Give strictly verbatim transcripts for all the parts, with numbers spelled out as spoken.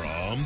From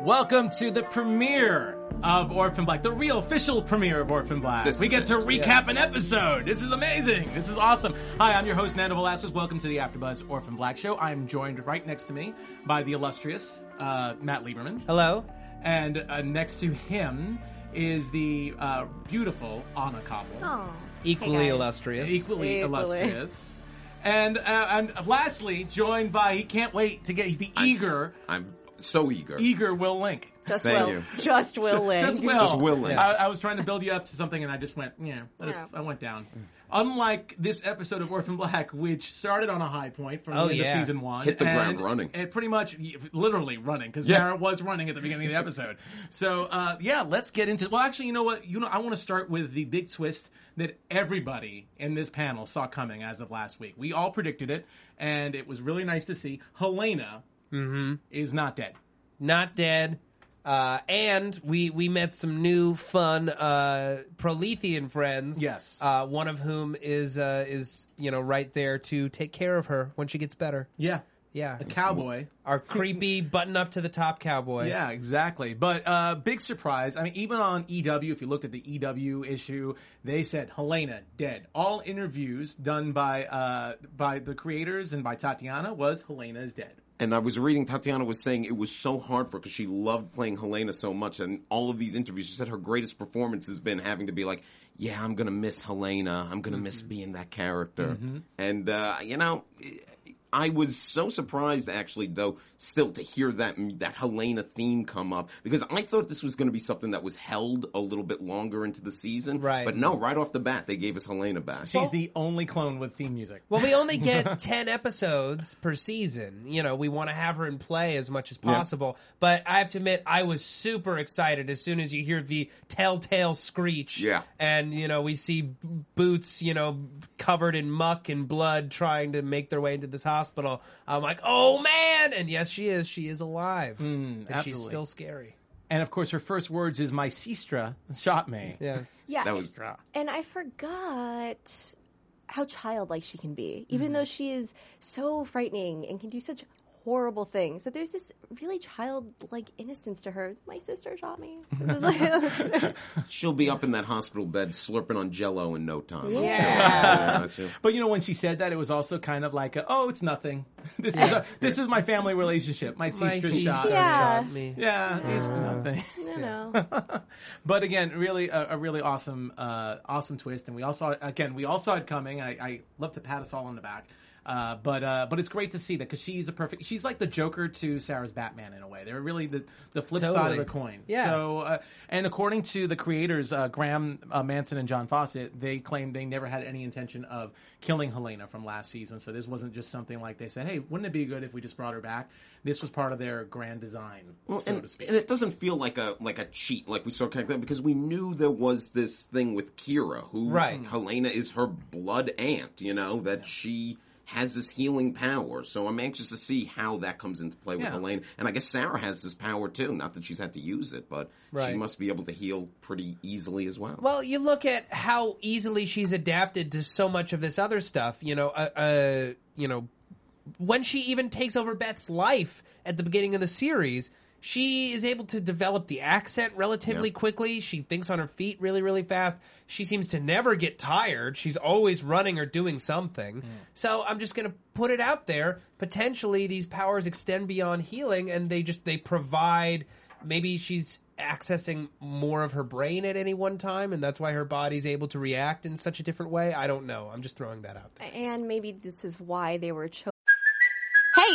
Welcome to the premiere of Orphan Black, the real official premiere of Orphan Black. This we get it. to recap yes. an episode. This is amazing. This is awesome. Hi, I'm your host, Nando Velasquez. Welcome to the AfterBuzz Orphan Black Show. I'm joined right next to me by the illustrious uh, Matt Lieberman. Hello. And uh, next to him is the uh, beautiful Anna Koppel. Oh, equally hey illustrious. Equally, equally illustrious. And uh, and lastly, joined by, he can't wait to get, he's the I'm, eager. I'm... So eager. Eager Will Link. Just Thank Will. You. Just Will Link. Just Will. Just Will Link. I, I was trying to build you up to something and I just went, yeah. I, just, yeah. I went down. Unlike this episode of Orphan Black, which started on a high point from oh, the end yeah. of season one. Hit the ground running. It pretty much, literally running, because yeah. Sarah was running at the beginning of the episode. So, uh, yeah, let's get into, well, actually, you know what? You know, I want to start with the big twist that everybody in this panel saw coming as of last week. We all predicted it, and it was really nice to see Helena... Mm-hmm. Is not dead. Not dead. Uh, and we, we met some new fun uh, Prolethean friends. Yes. Uh, one of whom is uh, is you know right there to take care of her when she gets better. Yeah. Yeah. A cowboy. Our creepy button-up-to-the-top cowboy. Yeah, exactly. But uh, big surprise. I mean, even on E W, if you looked at the E W issue, they said, Helena, dead. All interviews done by uh, by the creators and by Tatiana was Helena is dead. And I was reading, Tatiana was saying it was so hard for her because she loved playing Helena so much. And all of these interviews, she said her greatest performance has been having to be like, yeah, I'm going to miss Helena. I'm going to mm-hmm. miss being that character. Mm-hmm. And, uh, you know, I was so surprised, actually, though, still to hear that that Helena theme come up. Because I thought this was going to be something that was held a little bit longer into the season. Right. But no, right off the bat, they gave us Helena back. She's well, the only clone with theme music. Well, we only get ten episodes per season. You know, we want to have her in play as much as possible. Yeah. But I have to admit, I was super excited as soon as you hear the telltale screech. Yeah. And, you know, we see Boots, you know, covered in muck and blood trying to make their way into this hospital. Hospital. I'm like, oh man! And yes, she is. She is alive. Mm, and absolutely. She's still scary. And of course, her first words is, "My sister shot me." Yes. Yeah. That was... And I forgot how childlike she can be, even mm. though she is so frightening and can do such horrible things. That there's this really childlike innocence to her. My sister shot me. Like, she'll be up in that hospital bed slurping on Jell-O in no time. Yeah. Yeah. Yeah. But you know, when she said that, it was also kind of like, a, oh, it's nothing. This is a, this is my family relationship. My sister shot, yeah. shot me. Yeah, yeah. It's nothing. No, no. But again, really a, a really awesome, uh, awesome twist. And we all saw it, again, we all saw it coming. I, I love to pat us all on the back. Uh, but uh, but it's great to see that because she's a perfect. She's like the Joker to Sarah's Batman in a way. They're really the, the flip totally. side of the coin. Yeah. So uh, and according to the creators, uh, Graeme uh, Manson and John Fawcett, they claimed they never had any intention of killing Helena from last season. So this wasn't just something like they said, hey, wouldn't it be good if we just brought her back? This was part of their grand design, well, so and, to speak. And it doesn't feel like a like a cheat like we saw kind of that because we knew there was this thing with Kira, who right. Helena is her blood aunt. You know that yeah. she. has this healing power, so I'm anxious to see how that comes into play with yeah. Helena. And I guess Sarah has this power, too. Not that she's had to use it, but right. she must be able to heal pretty easily as well. Well, you look at how easily she's adapted to so much of this other stuff. You know, uh, uh, you know, when she even takes over Beth's life at the beginning of the series, she is able to develop the accent relatively yeah. quickly. She thinks on her feet really, really fast. She seems to never get tired. She's always running or doing something. Mm. So I'm just going to put it out there. Potentially, these powers extend beyond healing, and they just they provide. Maybe she's accessing more of her brain at any one time, and that's why her body's able to react in such a different way. I don't know. I'm just throwing that out there. And maybe this is why they were chosen. Hey,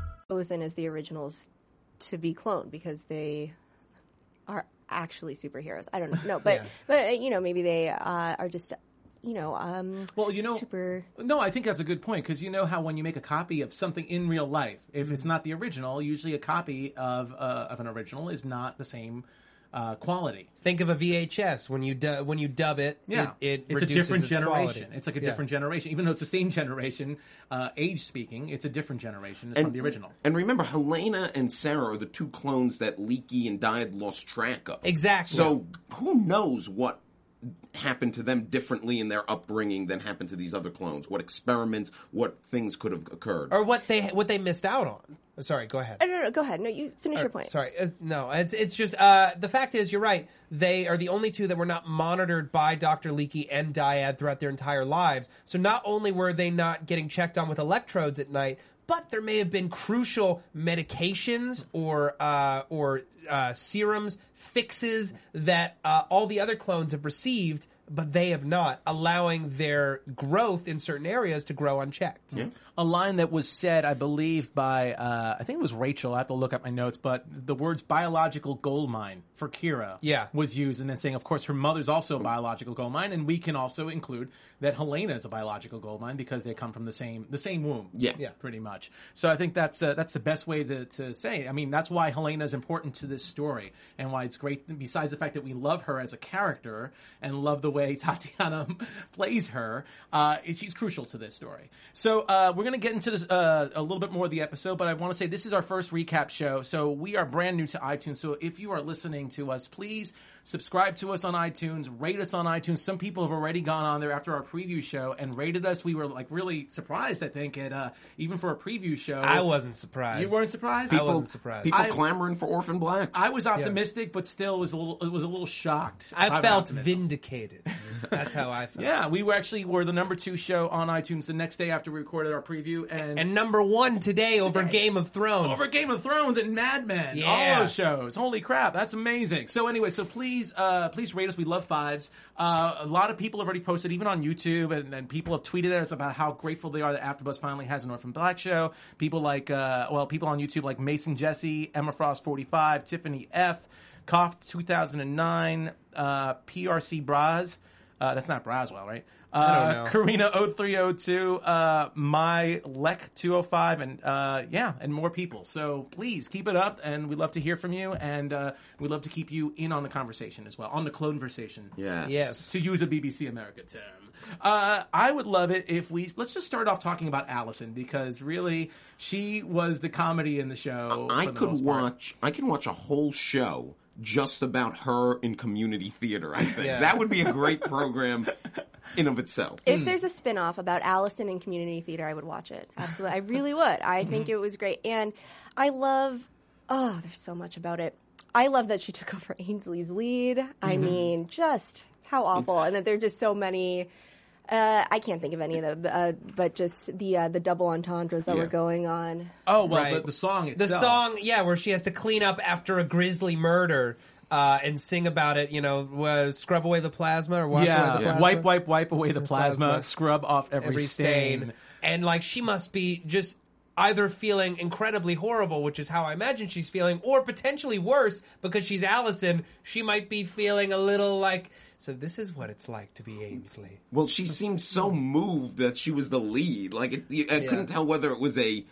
Ozen as the originals to be cloned because they are actually superheroes. I don't know. No, but, yeah. but you know, maybe they uh, are just, you know, um, well, you know, super... No, I think that's a good point because you know how when you make a copy of something in real life, if mm-hmm. it's not the original, usually a copy of uh, of an original is not the same uh, quality. Think of a V H S. When you, du- when you dub it, yeah. it, it it's reduces a different its generation. Quality. It's like a yeah. different generation. Even though it's the same generation, uh, age speaking, it's a different generation and, from the original. And remember, Helena and Sarah are the two clones that Leekie and Dyad lost track of. Exactly. So who knows what happened to them differently in their upbringing than happened to these other clones? What experiments, what things could have occurred? Or what they what they missed out on. Sorry, go ahead. No, no, no, go ahead. No, you finish or, your point. Sorry. Uh, no, it's it's just, uh, the fact is, you're right. They are the only two that were not monitored by Doctor Leekie and Dyad throughout their entire lives. So not only were they not getting checked on with electrodes at night, but there may have been crucial medications or uh, or uh, serums, fixes that uh, all the other clones have received, but they have not, allowing their growth in certain areas to grow unchecked. Yeah. A line that was said, I believe, by, uh, I think it was Rachel, I have to look up my notes, but the words biological gold mine for Kira yeah. was used, and then saying, of course, her mother's also a biological gold mine, and we can also include that Helena is a biological gold mine because they come from the same the same womb, yeah, yeah. pretty much. So I think that's uh, that's the best way to, to say it. I mean, that's why Helena is important to this story, and why it's great, besides the fact that we love her as a character, and love the way Tatiana plays her, uh, she's crucial to this story. So uh, we're going to get into this uh, a little bit more of the episode, but I want to say this is our first recap show, so we are brand new to iTunes, so if you are listening to us, please subscribe to us on iTunes, rate us on iTunes. Some people have already gone on there after our preview show and rated us. We were like really surprised, I think, at, uh, even for a preview show. I wasn't surprised. You weren't surprised? People, I wasn't surprised. People I, clamoring for Orphan Black. I was optimistic, yeah. but still was a little, it was a little shocked. I felt optimism. vindicated. That's how I felt. Yeah, we were actually were the number two show on iTunes the next day after we recorded our preview. And, and number one today, today over Game of Thrones. Over Game of Thrones and Mad Men. Yeah. All those shows. Holy crap, that's amazing. So anyway, so please uh, please rate us. We love fives. Uh, a lot of people have already posted, even on YouTube, and, and people have tweeted at us about how grateful they are that AfterBuzz finally has an Orphan Black show. People like, uh, well, people on YouTube like Mason Jesse, Emma Frost forty-five, Tiffany F., Cough two thousand nine, uh, P R C Braz. Uh, that's not Braswell, right? Uh, I don't know. Karina oh three oh two, uh, My Lek two oh five, and uh, yeah, and more people. So please keep it up, and we'd love to hear from you, and uh, we'd love to keep you in on the conversation as well, on the clone conversation. Yes. yes. To use a B B C America term. Uh, I would love it if we, let's just start off talking about Alison, because really, she was the comedy in the show. Uh, I the could watch, I can watch a whole show just about her in community theater, I think. Yeah. That would be a great program in of itself. If mm. there's a spinoff about Alison in community theater, I would watch it. Absolutely. I really would. I think mm-hmm. it was great. And I love, oh, there's so much about it. I love that she took over Ainsley's lead. Mm-hmm. I mean, just how awful. And that there are just so many... Uh, I can't think of any of them, uh, but just the uh, the double entendres that yeah. were going on. Oh, well, right. the, the song itself. The song, yeah, where she has to clean up after a grisly murder uh, and sing about it, you know, uh, scrub away the plasma or wash yeah. away the plasma. Wipe, wipe, wipe away the plasma, plasma. Scrub off every, every stain. stain. And, like, she must be just... either feeling incredibly horrible, which is how I imagine she's feeling, or potentially worse, because she's Alison, she might be feeling a little like, so this is what it's like to be Ainsley. Well, she seemed so moved that she was the lead. Like, it, I couldn't yeah. tell whether it was a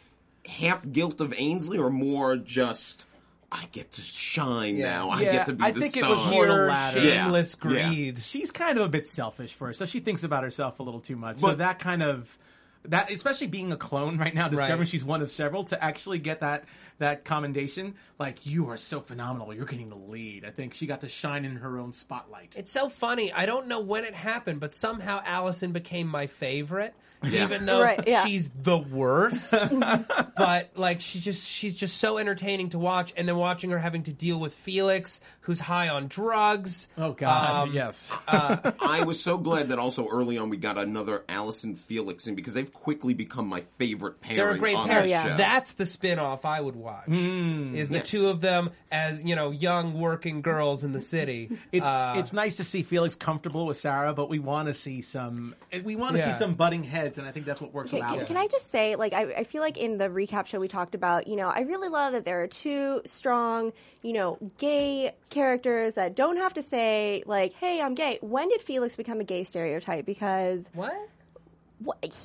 half-guilt of Ainsley or more just... I get to shine yeah. now. I yeah. get to be I the star. I think it was her shameless yeah. greed. Yeah. She's kind of a bit selfish for herself. So she thinks about herself a little too much. But so that kind of... that, especially being a clone right now, discovering right. she's one of several, to actually get that that commendation, like, you are so phenomenal, you're getting the lead. I think she got to shine in her own spotlight. It's so funny. I don't know when it happened, but somehow Alison became my favorite, yeah. even though right, yeah. she's the worst. But like, she's just she's just so entertaining to watch, and then watching her having to deal with Felix, who's high on drugs. Oh God, um, yes. uh, I was so glad that also early on we got another Alison Felix in, because they've quickly become my favorite pairing. They're a great pair, yeah. Show. That's the spin-off I would watch. Mm, is the yeah. two of them as, you know, young working girls in the city. It's uh, it's nice to see Felix comfortable with Sarah, but we want to see some we want to yeah. see some butting heads, and I think that's what works well. Can, can I just say, like, I, I feel like in the recap show we talked about, you know, I really love that there are two strong, you know, gay characters that don't have to say, like, hey, I'm gay. When did Felix become a gay stereotype? Because what?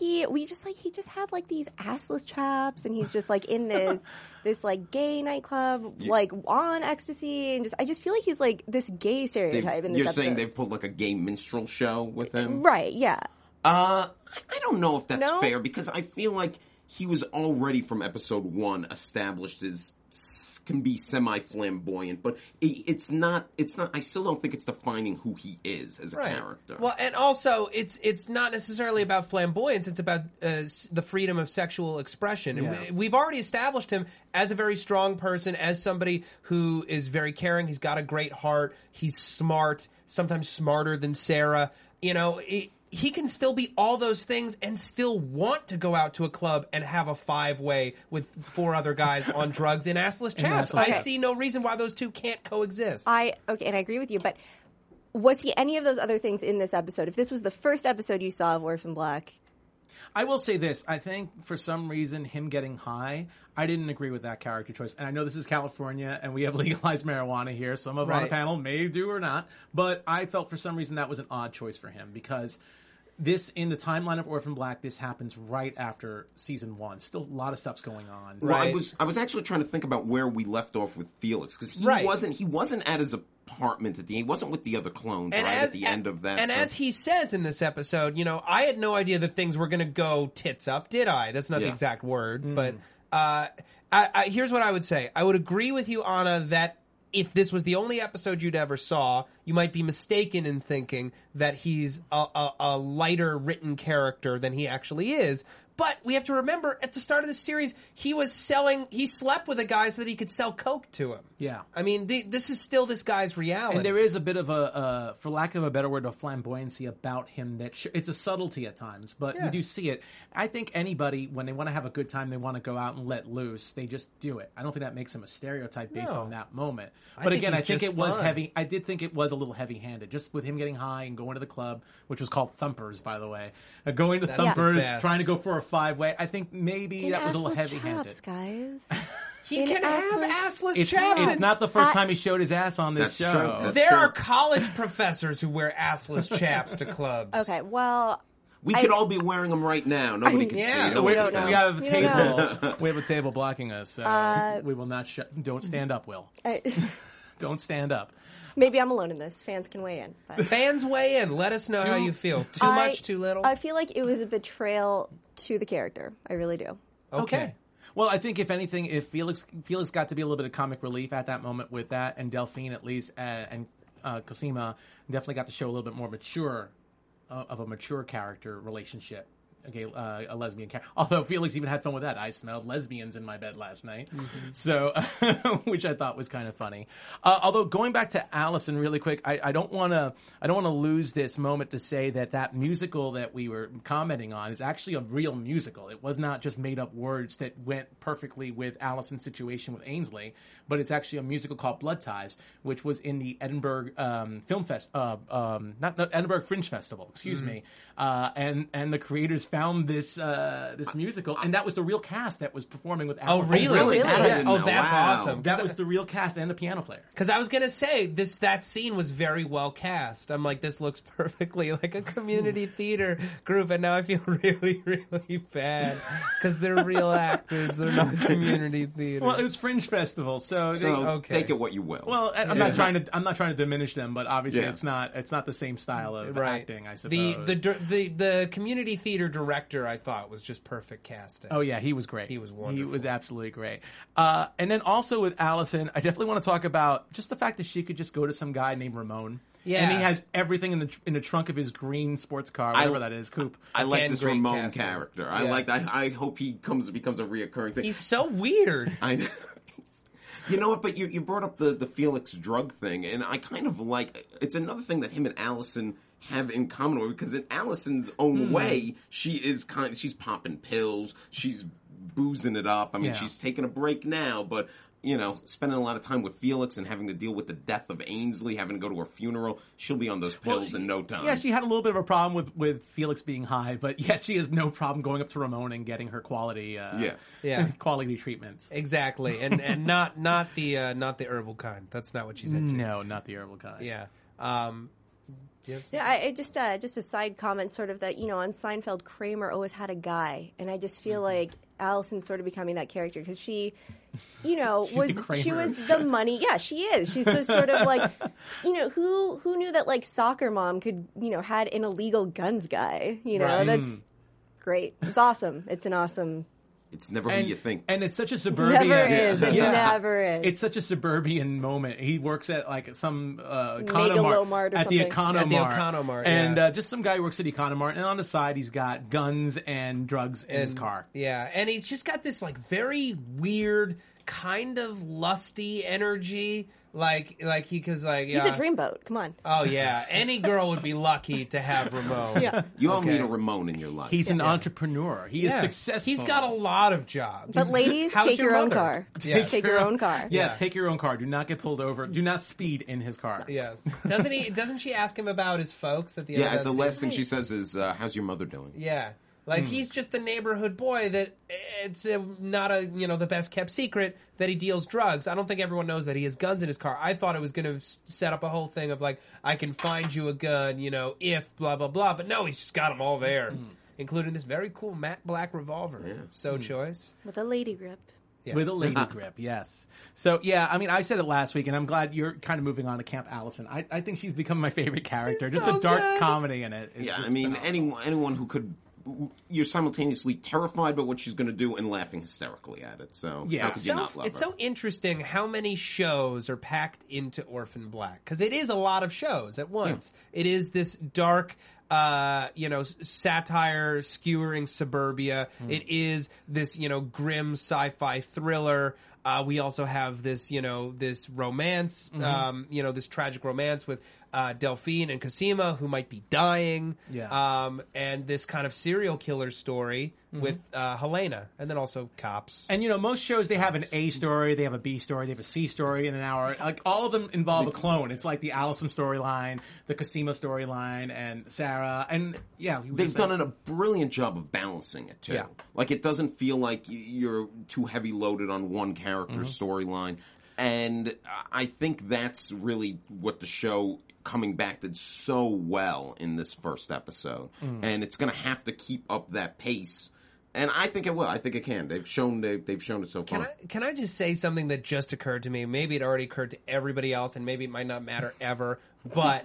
He, we just like, he just had like these assless chaps, and he's just like in this, this like gay nightclub, yeah. like on ecstasy, and just, I just feel like he's like this gay stereotype they've, in this You're episode. Saying they've pulled like a gay minstrel show with him? Right, yeah. Uh, I don't know if that's no? fair, because I feel like he was already from episode one established as can be semi-flamboyant, but it, it's not, it's not, I still don't think it's defining who he is as a right. character. Well, and also, it's it's not necessarily about flamboyance, it's about uh, the freedom of sexual expression. Yeah. And we, we've already established him as a very strong person, as somebody who is very caring, he's got a great heart, he's smart, sometimes smarter than Sarah, you know, it, he can still be all those things and still want to go out to a club and have a five-way with four other guys on drugs and assless chaps. Okay. I see no reason why those two can't coexist. I okay, and I agree with you, but was he any of those other things in this episode? If this was the first episode you saw of Orphan Black... I will say this. I think for some reason, him getting high, I didn't agree with that character choice. And I know this is California, and we have legalized marijuana here. Some of right. on the panel may do or not. But I felt for some reason that was an odd choice for him, because... This, in the timeline of Orphan Black, this happens right after season one. Still a lot of stuff's going on. Well, right. I was I was actually trying to think about where we left off with Felix, because he right. wasn't he wasn't at his apartment at the end. He wasn't with the other clones and right as, at the and, end of that. And so. As he says in this episode, you know, I had no idea that things were going to go tits up, did I? That's not yeah. the exact word, mm. but uh, I, I, here's what I would say. I would agree with you, Anna, that if this was the only episode you'd ever saw, you might be mistaken in thinking that he's a, a, a lighter written character than he actually is. But we have to remember, at the start of the series, he was selling... He slept with a guy so that he could sell coke to him. Yeah. I mean, the, this is still this guy's reality. And there is a bit of a, uh, for lack of a better word, a flamboyancy about him that... Sh- it's a subtlety at times, but yeah. you do see it. I think anybody, when they want to have a good time, they want to go out and let loose, they just do it. I don't think that makes him a stereotype based no. on that moment. But I again, I think it fun. was heavy... I did think it was a little heavy-handed, just with him getting high and going to the club, which was called Thumpers, by the way. Uh, going to That's Thumpers, trying to go for a five-way. I think maybe in that was a little heavy-handed. Chaps, guys. He in can assless... have assless it's, chaps. It's not the first I... time he showed his ass on this That's show. True. There true. are college professors who wear assless chaps to clubs. Okay, well... We I... could all be wearing them right now. Nobody I... can yeah, see. No, we, don't can know. we have a we table. We have a table blocking us. So uh, we will not shut... Don't stand up, Will. I... Don't stand up. Maybe I'm alone in this. Fans can weigh in. But. Fans weigh in. Let us know how you feel. Too I, much, too little? I feel like it was a betrayal to the character. I really do. Okay. okay. Well, I think, if anything, if Felix Felix got to be a little bit of comic relief at that moment with that, and Delphine, at least, uh, and uh, Cosima definitely got to show a little bit more mature, uh, of a mature character relationship. Okay, uh, a lesbian character. Although Felix even had fun with that. I smelled lesbians in my bed last night. Mm-hmm. So, which I thought was kind of funny. Uh, although, going back to Alison really quick, I, I don't want to I don't want to lose this moment to say that that musical that we were commenting on is actually a real musical. It was not just made up words that went perfectly with Alison's situation with Ainsley, but it's actually a musical called Blood Ties, which was in the Edinburgh um, Film Fest, uh, um, not, not Edinburgh Fringe Festival, excuse mm-hmm. me, uh, and and the creators found this uh, this musical, and that was the real cast that was performing with Alison. Oh, really? really? Yeah. Oh, that's wow. awesome. That was the real cast and the piano player. Because I was going to say, this that scene was very well cast. I'm like, this looks perfectly like a community theater group, and now I feel really, really bad. Because they're real actors. They're not community theater. Well, it was Fringe Festival, so, so they, okay. take it what you will. Well, I'm yeah. not trying to I'm not trying to diminish them, but obviously yeah. it's not it's not the same style of right. acting, I suppose. The, the, the, the community theater director director, I thought, was just perfect casting. Oh, yeah, he was great. He was wonderful. He was absolutely great. Uh, and then also with Alison, I definitely want to talk about just the fact that she could just go to some guy named Ramon. Yeah. And he has everything in the in the trunk of his green sports car, whatever I, that is, coupe. I, I like this Ramon casting. character. I yeah. like. I, I hope he comes becomes a reoccurring thing. He's so weird. I know. You know what, but you, you brought up the, the Felix drug thing, and I kind of like... It's another thing that him and Alison have in common, because in Alison's own mm. way, she is kind... She's popping pills, she's boozing it up. I mean, yeah. she's taking a break now, but... You know, spending a lot of time with Felix and having to deal with the death of Ainsley, having to go to her funeral. She'll be on those pills well, in no time. Yeah, she had a little bit of a problem with, with Felix being high, but yeah, she has no problem going up to Ramon and getting her quality uh, yeah. Yeah. quality treatment. Exactly, and and not not the uh, not the herbal kind. That's not what she's into. No, not the herbal kind. Yeah. Um, Yeah, I, I just uh, just a side comment, sort of that, you know, on Seinfeld, Kramer always had a guy, and I just feel like Alison's sort of becoming that character because she, you know, was she was the money. Yeah, she is. She's just sort of like, you know, who who knew that like soccer mom could, you know, had an illegal guns guy. You know, right. That's great. It's awesome. It's an awesome. It's never and, who you think. And it's such a suburban... Never is. It yeah. never is. It's such a suburban moment. He works at, like, some... Uh, Econo Mart, Mart or at something. The Econo at Mart. At the Econo Mart, And yeah. uh, just some guy who works at Econo Mart. And on the side, he's got guns and drugs in and, his car. Yeah. And he's just got this, like, very weird, kind of lusty energy... Like, like he cause like yeah. he's a dreamboat. Come on. Oh yeah, any girl would be lucky to have Ramon. yeah, you all okay. need a Ramon in your life. He's yeah. an entrepreneur. He yeah. is successful. He's got a lot of jobs. But ladies, take your, your own car. Yes. Take your own car. Yes, yeah. take your own car. Do not get pulled over. Do not speed in his car. Yes. Doesn't he? Doesn't she ask him about his folks at the end? Yeah. Of that the last thing she says is, uh, "How's your mother doing?" Yeah. Like, mm. he's just the neighborhood boy that it's uh, not a, you know, the best kept secret that he deals drugs. I don't think everyone knows that he has guns in his car. I thought it was going to s- set up a whole thing of, like, I can find you a gun, you know, if blah, blah, blah. But no, he's just got them all there, mm. including this very cool matte black revolver. Yeah. So mm. choice. With a lady grip. Yes. With a lady grip, yes. So, yeah, I mean, I said it last week, and I'm glad you're kind of moving on to Camp Alison. I, I think she's become my favorite character. She's just so the dark good. comedy in it. Is yeah, I mean, anyone, anyone who could... You're simultaneously terrified by what she's going to do and laughing hysterically at it. So yeah, how could you not love her? It's so interesting how many shows are packed into Orphan Black because it is a lot of shows at once. Yeah. It is this dark, uh, you know, satire skewering suburbia. Mm. It is this, you know, grim sci-fi thriller. Uh, we also have this, you know, this romance, mm-hmm. um, you know, this tragic romance with uh, Delphine and Cosima, who might be dying, yeah. um, and this kind of serial killer story mm-hmm. with uh, Helena, and then also cops. And, you know, most shows, they cops. have an A story, they have a B story, they have a C story in an hour. Like, all of them involve a clone. It's like the Alison storyline, the Cosima storyline, and Sarah, and, yeah. They've done a brilliant job of balancing it, too. Yeah. Like, it doesn't feel like you're too heavy loaded on one character. Character mm-hmm. storyline, and I think that's really what the show coming back did so well in this first episode, mm. and it's going to have to keep up that pace. And I think it will. I think it can. They've shown they, they've shown it so far. Can I, can I just say something that just occurred to me? Maybe it already occurred to everybody else, and maybe it might not matter ever. But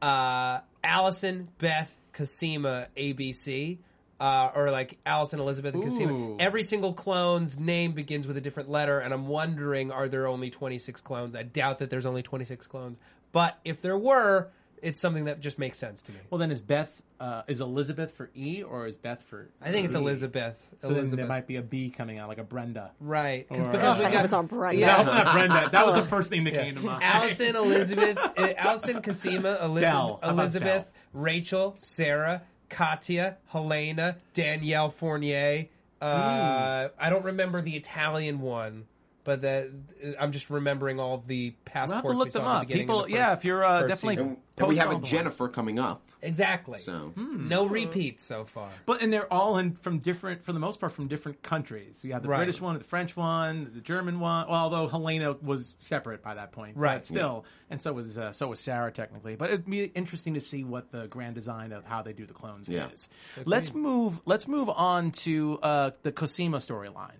uh, Alison, Beth, Cosima, A B C. Uh, or like Alison, Elizabeth, and Cosima. Every single clone's name begins with a different letter, and I'm wondering, are there only twenty-six clones? I doubt that there's only twenty-six clones. But if there were, it's something that just makes sense to me. Well, then is Beth, uh, is Elizabeth for E, or is Beth for I think e? It's Elizabeth. So Elizabeth. Then there might be a B coming out, like a Brenda. Right. Or, because uh, we got, I was on Brenda. Yeah. No, not Brenda. That was the first thing that yeah. came to mind. Alison, Elizabeth, uh, Alison, Cosima, Elizabeth, Elizabeth Rachel, Sarah, Katja, Helena, Danielle Fournier. Uh, I don't remember the Italian one, but the, I'm just remembering all of the passports. We'll have to look them up. The People, the first, yeah, if you're uh, definitely. And, and we have a Jennifer coming up. Exactly. So hmm. no repeats so far. But and they're all in from different, for the most part, from different countries. You have the right. British one, the French one, the German one. Well, although Helena was separate by that point, right? But still, yeah. and so was uh, so was Sarah technically. But it'd be interesting to see what the grand design of how they do the clones yeah. is. Okay. Let's move. Let's move on to uh, the Cosima storyline.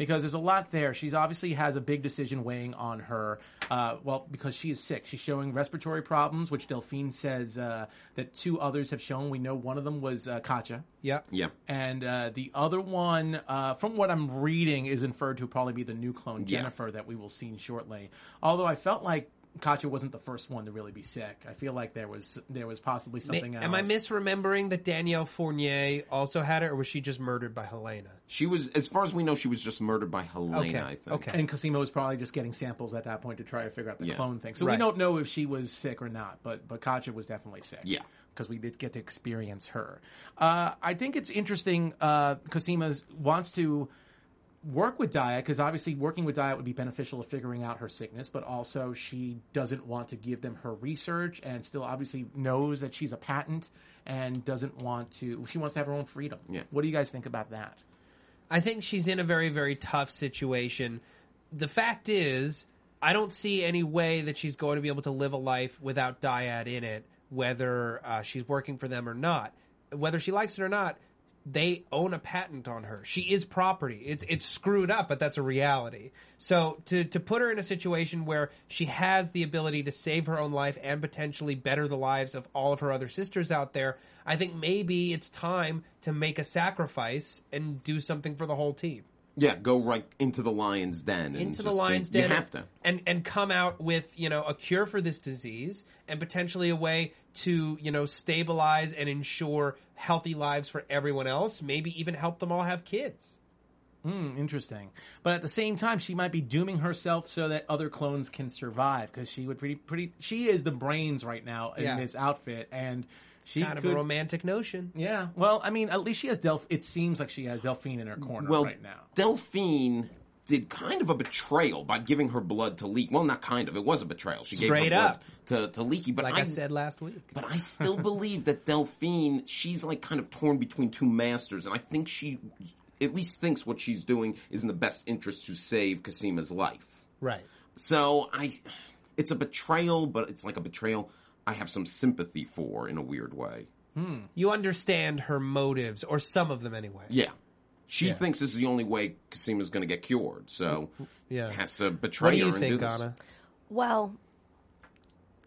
because there's a lot there. She's obviously has a big decision weighing on her, uh, well, because she is sick. She's showing respiratory problems, which Delphine says uh, that two others have shown. We know one of them was uh, Katja. Yeah. Yeah. And uh, the other one, uh, from what I'm reading, is inferred to probably be the new clone, Jennifer, yeah. that we will see shortly. Although I felt like Katja wasn't the first one to really be sick. I feel like there was there was possibly something Ma- else. Am I misremembering that Danielle Fournier also had it, or was she just murdered by Helena? She was, as far as we know, she was just murdered by Helena, okay. I think. Okay. And Cosima was probably just getting samples at that point to try to figure out the yeah. clone thing. So right. we don't know if she was sick or not, but, but Katja was definitely sick. Yeah. Because we did get to experience her. Uh, I think it's interesting, uh, Cosima wants to work with Dyad, because obviously working with Dyad would be beneficial to figuring out her sickness, but also she doesn't want to give them her research and still obviously knows that she's a patent and doesn't want to, she wants to have her own freedom. Yeah. What do you guys think about that? I think she's in a very, very tough situation. The fact is, I don't see any way that she's going to be able to live a life without Dyad in it, whether uh, she's working for them or not. Whether she likes it or not, they own a patent on her. She is property. It's it's screwed up, but that's a reality. So to, to put her in a situation where she has the ability to save her own life and potentially better the lives of all of her other sisters out there, I think maybe it's time to make a sacrifice and do something for the whole team. Yeah, go right into the lion's den. Into and the just, lion's den. You have to. And, and come out with, you know, a cure for this disease and potentially a way to, you know, stabilize and ensure healthy lives for everyone else. Maybe even help them all have kids. Hmm, interesting. But at the same time, she might be dooming herself so that other clones can survive, because she would pretty, pretty, she is the brains right now in yeah. this outfit, and it's she kind could, of a romantic notion. Yeah. Well, I mean, at least she has Delph, it seems like she has Delphine in her corner well, right now. Delphine did kind of a betrayal by giving her blood to Leekie. Well, not kind of, it was a betrayal. She Straight gave her up. blood to, to Leekie, but like I, I said last week. But I still believe that Delphine, she's like kind of torn between two masters, and I think she at least thinks what she's doing is in the best interest to save Cosima's life. Right. So I, it's a betrayal, but it's like a betrayal I have some sympathy for in a weird way. Hmm. You understand her motives, or some of them anyway. Yeah. She yeah. thinks this is the only way Cosima's going to get cured, so yeah. has to betray her and do this. What do you think, Anna? Well,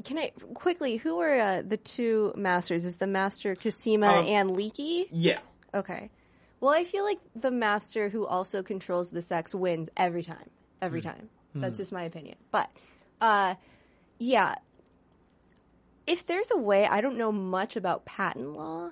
can I quickly, who are uh, the two masters? Is the master Cosima um, and Leekie? Yeah. Okay. Well, I feel like the master who also controls the sex wins every time. Every mm. time. That's mm. just my opinion. But, uh, yeah. If there's a way, I don't know much about patent law,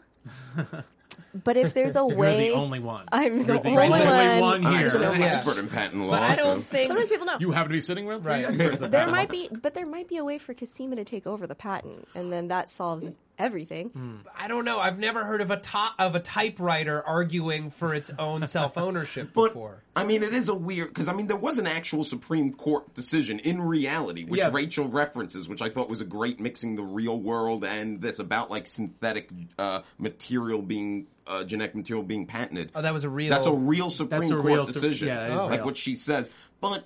but if there's a way... You're the only one. I'm You're the, the only, only one, one here. I'm an yeah. expert in patent law. But I don't so. think... Sometimes people know. You happen to be sitting around three right. experts in there might be, But there might be a way for Cosima to take over the patent, and then that solves it. Everything. Mm. I don't know. I've never heard of a to- of a typewriter arguing for its own self ownership before. I mean, it is a weird because I mean there was an actual Supreme Court decision in reality, which yeah. Rachel references, which I thought was a great mixing the real world and this about like synthetic uh, material being uh, genetic material being patented. Oh, that was a real. That's a real Supreme a Court real decision. Su- yeah, oh. Like what she says, but.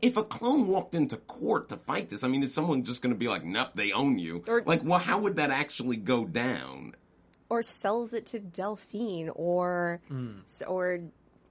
If a clone walked into court to fight this, I mean, is someone just going to be like, nope, they own you? Or, like, well, how would that actually go down? Or sells it to Delphine or mm. or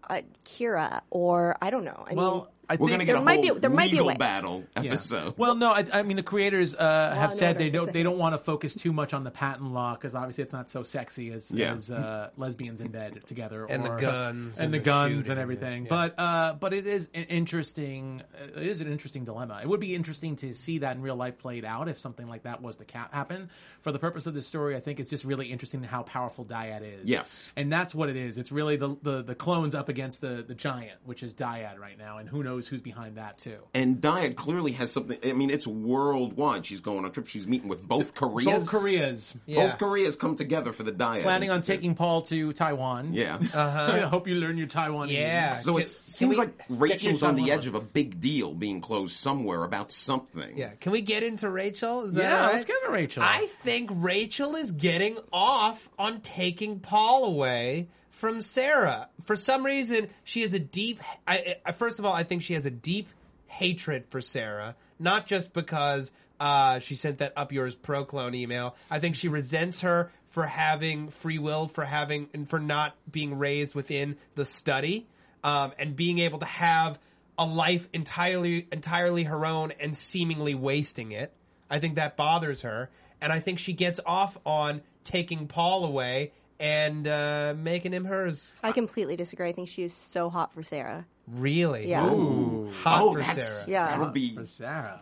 uh, Kira or I don't know. I well, mean, I we're going to get a whole be, there might legal be a battle episode. Yeah. Well, no, I, I mean, the creators uh, well, have no, said no, they don't they don't want to focus too much on the patent law because obviously it's not so sexy as, yeah. as uh, lesbians in bed together. And or, the guns. And, and the, the guns shooting, and everything. Yeah. But uh, but it is an interesting, it is an interesting dilemma. It would be interesting to see that in real life played out if something like that was to ca- happen. For the purpose of this story, I think it's just really interesting how powerful Dyad is. Yes. And that's what it is. It's really the, the, the clones up against the, the giant, which is Dyad right now. And who knows who's behind that too. And Dyad clearly has something. I mean, it's worldwide. She's going on a trip. She's meeting with both Koreas. Both Koreas. Yeah. Both Koreas come together for the Dyad. Planning on taking Paul to Taiwan. Yeah. Uh-huh. I hope you learn your Taiwanese. Yeah. So it seems like Rachel's on the edge of a big deal being closed somewhere about something. Yeah. Can we get into Rachel? Is that yeah, right? Let's get into Rachel. I think Rachel is getting off on taking Paul away from Sarah. For some reason, she has a deep... I, I, first of all, I think she has a deep hatred for Sarah. Not just because uh, she sent that Up Yours Pro-Clone email. I think she resents her for having free will, for having and for not being raised within the study. um, and being able to have a life entirely entirely her own and seemingly wasting it. I think that bothers her, and I think she gets off on taking Paul away and uh, making him hers. I completely disagree. I think she is so hot for Sarah. Really? Yeah. Ooh. Hot oh, for Sarah. Yeah. That'll be for Sarah.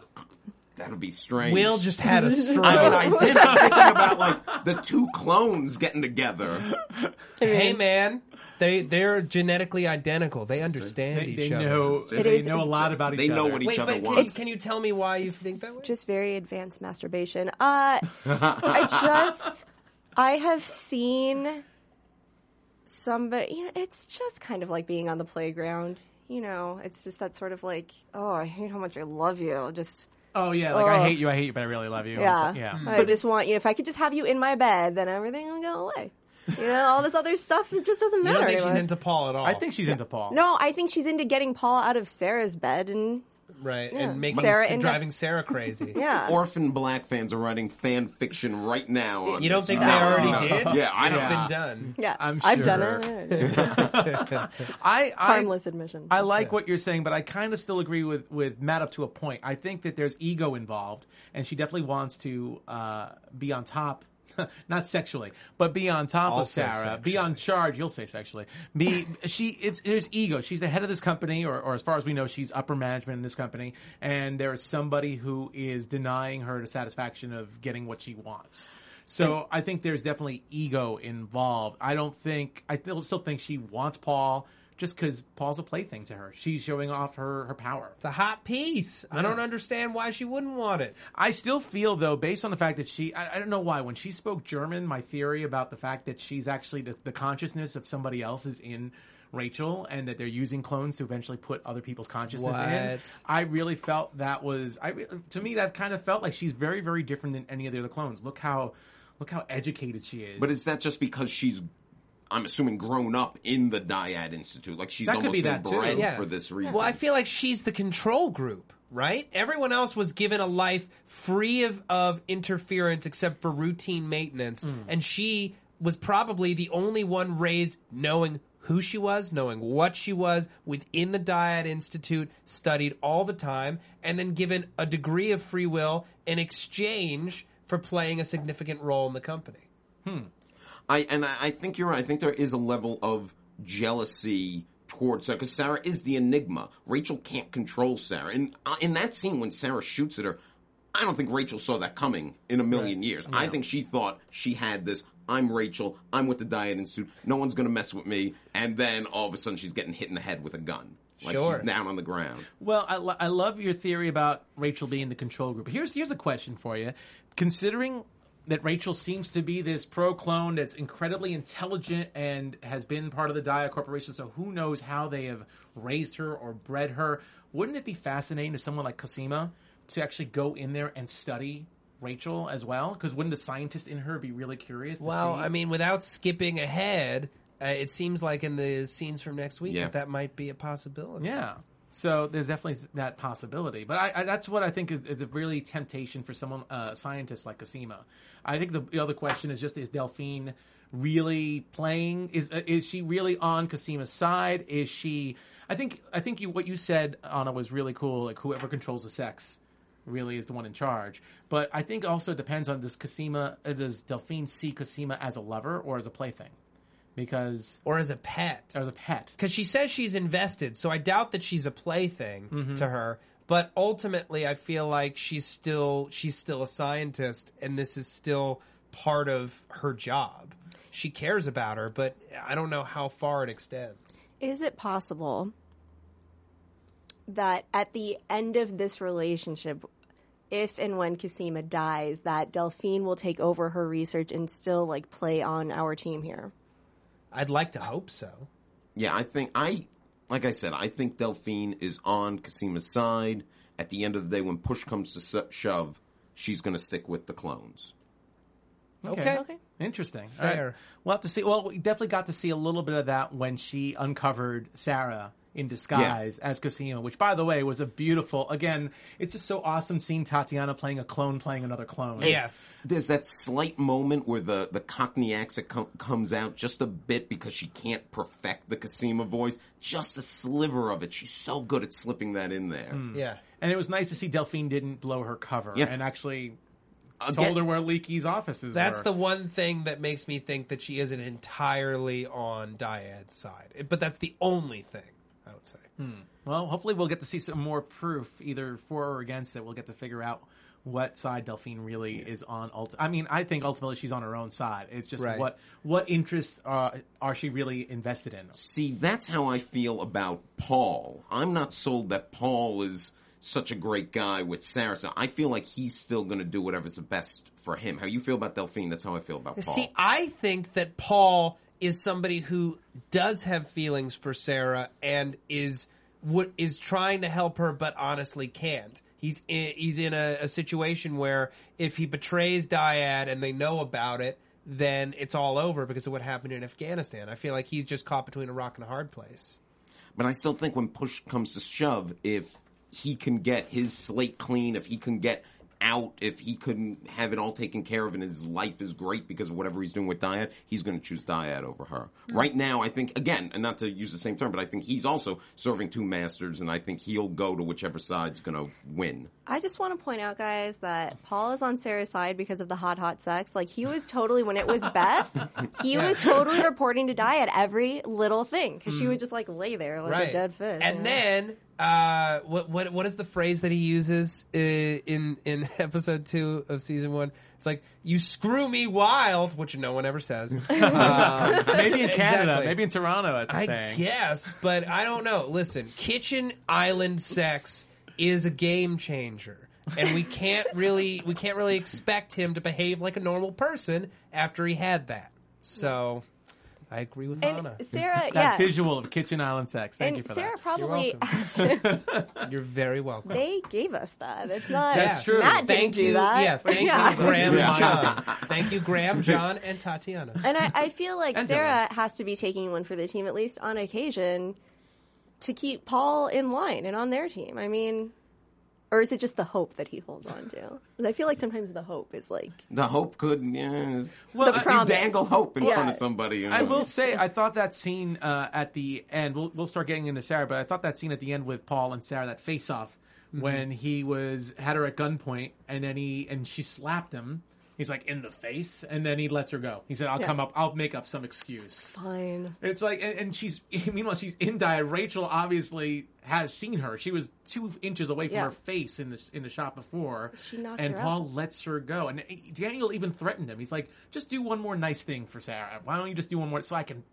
That'll be strange. Will just had a stroke. I mean, I did. I'm thinking about like the two clones getting together. Hey, man. They they're genetically identical. They understand they, each they other. Know, they is, know a lot about each they other. They know what each Wait, other but wants. Can, can you tell me why you think that way? Just very advanced masturbation. Uh, I just I have seen somebody. You know, it's just kind of like being on the playground. You know, it's just that sort of like, oh, I hate how much I love you. Just. Oh, yeah, like, ugh. I hate you, I hate you, but I really love you. Yeah. yeah. I but just want you. If I could just have you in my bed, then everything would go away. You know, all this other stuff, it just doesn't matter. I don't think anymore. She's into Paul at all. I think she's yeah. into Paul. No, I think she's into getting Paul out of Sarah's bed and... Right, yeah. and making Sarah and driving Sarah crazy. yeah. Orphan Black fans are writing fan fiction right now. On you don't this think show. They already no. did? Yeah, I know. It's yeah. been done. Yeah, I'm sure. I've done it. I, I, harmless admission. I like yeah. what you're saying, but I kind of still agree with, with Matt up to a point. I think that there's ego involved, and she definitely wants to uh, be on top. Not sexually, but be on top I'll of Sarah. Sexually. Be on charge. You'll say sexually. Be she. It's there's ego. She's the head of this company, or, or as far as we know, she's upper management in this company. And there is somebody who is denying her the satisfaction of getting what she wants. So and, I think there's definitely ego involved. I don't think I still think she wants Paul just because Paul's a plaything to her. She's showing off her, her power. It's a hot piece. Yeah. I don't understand why she wouldn't want it. I still feel, though, based on the fact that she... I, I don't know why. When she spoke German, my theory about the fact that she's actually... The, the consciousness of somebody else is in Rachel, and that they're using clones to eventually put other people's consciousness what? in. I really felt that was... I To me, that kind of felt like she's very, very different than any of the other clones. Look how, look how educated she is. But is that just because she's... I'm assuming grown up in the Dyad Institute. Like, she's that almost been bred yeah. for this reason. Well, I feel like she's the control group, right? Everyone else was given a life free of, of interference except for routine maintenance. Mm. And she was probably the only one raised knowing who she was, knowing what she was, within the Dyad Institute, studied all the time, and then given a degree of free will in exchange for playing a significant role in the company. Hmm. I And I, I think you're right. I think there is a level of jealousy towards Sarah, because Sarah is the enigma. Rachel can't control Sarah. And uh, in that scene when Sarah shoots at her, I don't think Rachel saw that coming in a million right. years. Yeah. I think she thought she had this, I'm Rachel, I'm with the Dyad Institute, no one's going to mess with me, and then all of a sudden she's getting hit in the head with a gun. Like, sure. she's down on the ground. Well, I, lo- I love your theory about Rachel being the control group. Here's here's a question for you. Considering... that Rachel seems to be this pro-clone that's incredibly intelligent and has been part of the Dyad Corporation, so who knows how they have raised her or bred her. Wouldn't it be fascinating to someone like Cosima to actually go in there and study Rachel as well? Because wouldn't the scientist in her be really curious to well, see? Well, I mean, without skipping ahead, uh, it seems like in the scenes from next week yeah. that that might be a possibility. Yeah. So there's definitely that possibility. But I, I, that's what I think is, is a really temptation for someone, uh, a scientist like Cosima. I think the, the other question is just, is Delphine really playing? Is uh, is she really on Cosima's side? Is she... I think I think you what you said, Anna, was really cool. Like, whoever controls the sex really is the one in charge. But I think also it depends on, does Cosima, uh, does Delphine see Cosima as a lover or as a plaything? Because or as a pet, or as a pet, because she says she's invested, so I doubt that she's a plaything mm-hmm. to her. But ultimately, I feel like she's still she's still a scientist, and this is still part of her job. She cares about her, but I don't know how far it extends. Is it possible that at the end of this relationship, if and when Cosima dies, that Delphine will take over her research and still like play on our team here? I'd like to hope so. Yeah, I think, I, like I said, I think Delphine is on Cosima's side. At the end of the day, when push comes to shove, she's going to stick with the clones. Okay. okay. okay. Interesting. Fair. All right. We'll have to see. Well, we definitely got to see a little bit of that when she uncovered Sarah in disguise yeah. as Cosima, which, by the way, was a beautiful, again, it's just so awesome seeing Tatiana playing a clone playing another clone. And yes. There's that slight moment where the, the Cockney accent com- comes out just a bit because she can't perfect the Cosima voice. Just a sliver of it. She's so good at slipping that in there. Mm. Yeah. And it was nice to see Delphine didn't blow her cover yeah. and actually... Again, told her where Leakey's offices that's were. That's the one thing that makes me think that she isn't entirely on Dyad's side. But that's the only thing, I would say. Hmm. Well, hopefully we'll get to see some more proof, either for or against that. We'll get to figure out what side Delphine really yeah. is on. Ulti- I mean, I think ultimately she's on her own side. It's just right. what what interests uh, are she really invested in? See, that's how I feel about Paul. I'm not sold that Paul is... such a great guy with Sarah. So I feel like he's still going to do whatever's the best for him. How you feel about Delphine, that's how I feel about Paul. See, I think that Paul is somebody who does have feelings for Sarah and is what is trying to help her but honestly can't. He's in, he's in a, a situation where if he betrays Dyad and they know about it, then it's all over because of what happened in Afghanistan. I feel like he's just caught between a rock and a hard place. But I still think when push comes to shove, if... he can get his slate clean, if he can get out, if he can have it all taken care of and his life is great because of whatever he's doing with Dyad, he's going to choose Dyad over her. Mm. Right now, I think, again, and not to use the same term, but I think he's also serving two masters, and I think he'll go to whichever side's going to win. I just want to point out, guys, that Paul is on Sarah's side because of the hot, hot sex. Like, he was totally, when it was Beth, he was totally reporting to Dyad every little thing because mm. she would just, like, lay there like right. a dead fish. And yeah. then... Uh, what what what is the phrase that he uses uh, in in episode two of season one? It's like, you screw me wild, which no one ever says. um, maybe in Canada, exactly. maybe in Toronto, it's a I saying. guess, but I don't know. Listen, kitchen island sex is a game changer, and we can't really we can't really expect him to behave like a normal person after he had that. So. I agree with and Anna. Sarah, that yeah. visual of kitchen island sex. Thank and you for Sarah that. Probably You're welcome. You're very welcome. They gave us that. It's not. That's true. Matt thank you. That. Yeah. Thank yeah. you, Graeme and John. Thank you, Graeme, John, and Tatiana. And I, I feel like and Sarah John. has to be taking one for the team, at least on occasion, to keep Paul in line and on their team. I mean. Or is it just the hope that he holds on to? Because I feel like sometimes the hope is like... The hope could... Yeah, well, the you dangle hope in yeah. front of somebody. You know? I will say, I thought that scene uh, at the end... We'll, we'll start getting into Sarah, but I thought that scene at the end with Paul and Sarah, that face-off, mm-hmm. when he was had her at gunpoint, and then he and she slapped him. He's like, in the face, and then he lets her go. He said, I'll yeah. come up, I'll make up some excuse. Fine. It's like, and, and she's, meanwhile, she's in Dyad. Rachel obviously has seen her. She was two inches away from yeah. her face in the in the shot before. She knocked her out. And Paul lets her go. And Daniel even threatened him. He's like, just do one more nice thing for Sarah. Why don't you just do one more, so I can